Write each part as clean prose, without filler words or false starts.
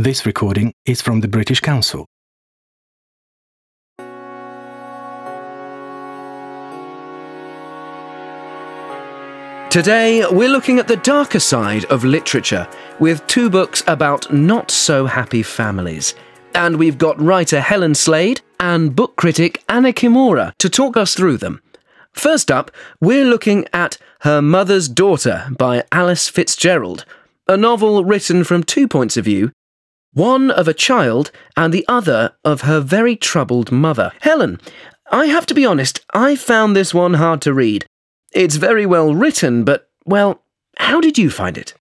This recording is from the British Council. Today, we're looking at the darker side of literature with two books about not-so-happy families. And we've got writer Helen Slade and book critic Anna Kimura to talk us through them. First up, we're looking at Her Mother's Daughter by Alice Fitzgerald, a novel written from two points of view, one of a child and the other of her very troubled mother. Helen, I have to be honest, I found this one hard to read. It's very well written, but, well, how did you find it?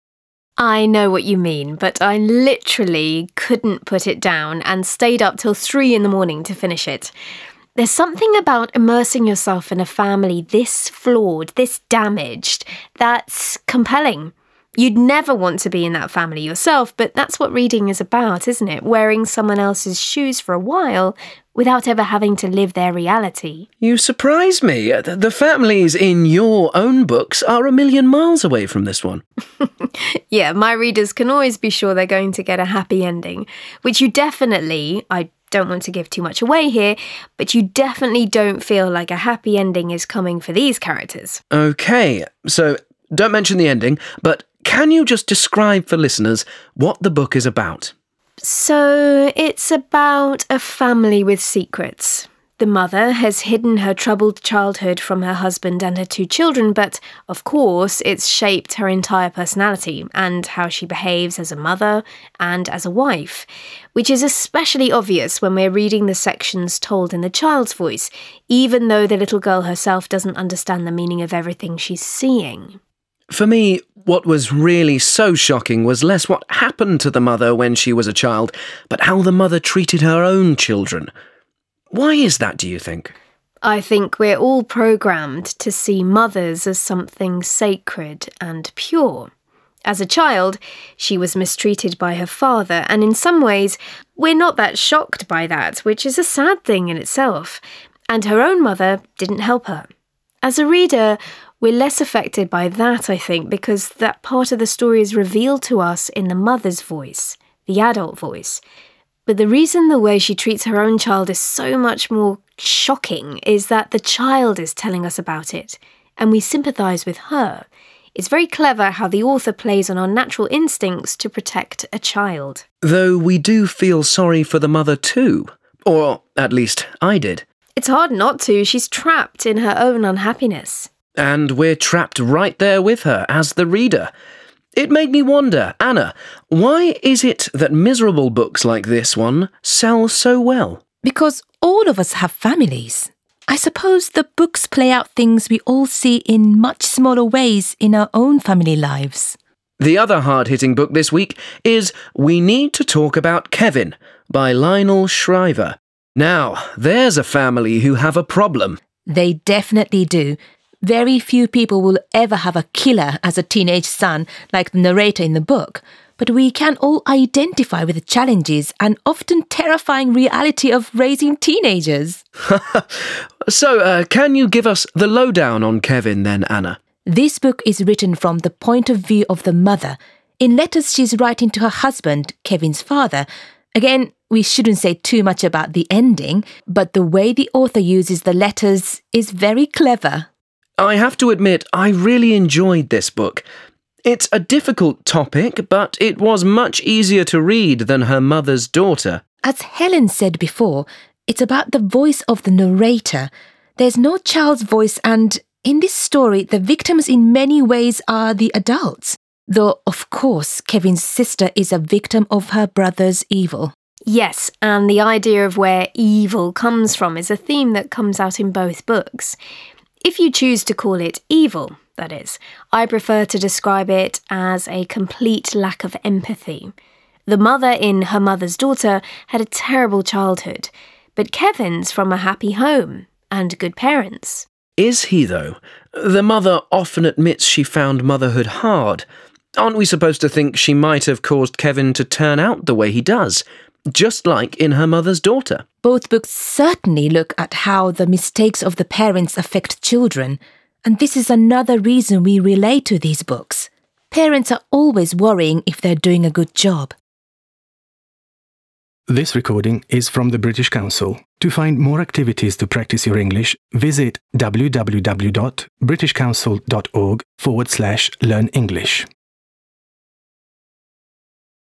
I know what you mean, but I literally couldn't put it down and stayed up till 3 a.m. to finish it. There's something about immersing yourself in a family this flawed, this damaged, that's compelling. You'd never want to be in that family yourself, but that's what reading is about, isn't it? Wearing someone else's shoes for a while without ever having to live their reality. You surprise me. The families in your own books are a million miles away from this one. Yeah, my readers can always be sure they're going to get a happy ending, which you definitely, I don't want to give too much away here, but you definitely don't feel like a happy ending is coming for these characters. OK, so don't mention the ending, but can you just describe for listeners what the book is about? So it's about a family with secrets. The mother has hidden her troubled childhood from her husband and her 2 children, but of course it's shaped her entire personality and how she behaves as a mother and as a wife, which is especially obvious when we're reading the sections told in the child's voice, even though the little girl herself doesn't understand the meaning of everything she's seeing. For me, what was really so shocking was less what happened to the mother when she was a child, but how the mother treated her own children. Why is that, do you think? I think we're all programmed to see mothers as something sacred and pure. As a child, she was mistreated by her father, and in some ways, we're not that shocked by that, which is a sad thing in itself. And her own mother didn't help her. As a reader, we're less affected by that, I think, because that part of the story is revealed to us in the mother's voice, the adult voice. But the reason the way she treats her own child is so much more shocking is that the child is telling us about it, and we sympathise with her. It's very clever how the author plays on our natural instincts to protect a child. Though we do feel sorry for the mother too, or at least I did. It's hard not to. She's trapped in her own unhappiness. And we're trapped right there with her as the reader. It made me wonder, Anna, why is it that miserable books like this one sell so well? Because all of us have families. I suppose the books play out things we all see in much smaller ways in our own family lives. The other hard-hitting book this week is We Need to Talk About Kevin by Lionel Shriver. Now, there's a family who have a problem. They definitely do. Very few people will ever have a killer as a teenage son, like the narrator in the book, but we can all identify with the challenges and often terrifying reality of raising teenagers. So, can you give us the lowdown on Kevin then, Anna? This book is written from the point of view of the mother. In letters she's writing to her husband, Kevin's father. Again, we shouldn't say too much about the ending, but the way the author uses the letters is very clever. I have to admit, I really enjoyed this book. It's a difficult topic, but it was much easier to read than Her Mother's Daughter. As Helen said before, it's about the voice of the narrator. There's no child's voice, and in this story, the victims in many ways are the adults. Though, of course, Kevin's sister is a victim of her brother's evil. Yes, and the idea of where evil comes from is a theme that comes out in both books. If you choose to call it evil, that is. I prefer to describe it as a complete lack of empathy. The mother in Her Mother's Daughter had a terrible childhood, but Kevin's from a happy home and good parents. Is he, though? The mother often admits she found motherhood hard. Aren't we supposed to think she might have caused Kevin to turn out the way he does? Just like in Her Mother's Daughter. Both books certainly look at how the mistakes of the parents affect children, and this is another reason we relate to these books. Parents are always worrying if they're doing a good job. This recording is from the British Council. To find more activities to practice your English, visit www.britishcouncil.org/learn English.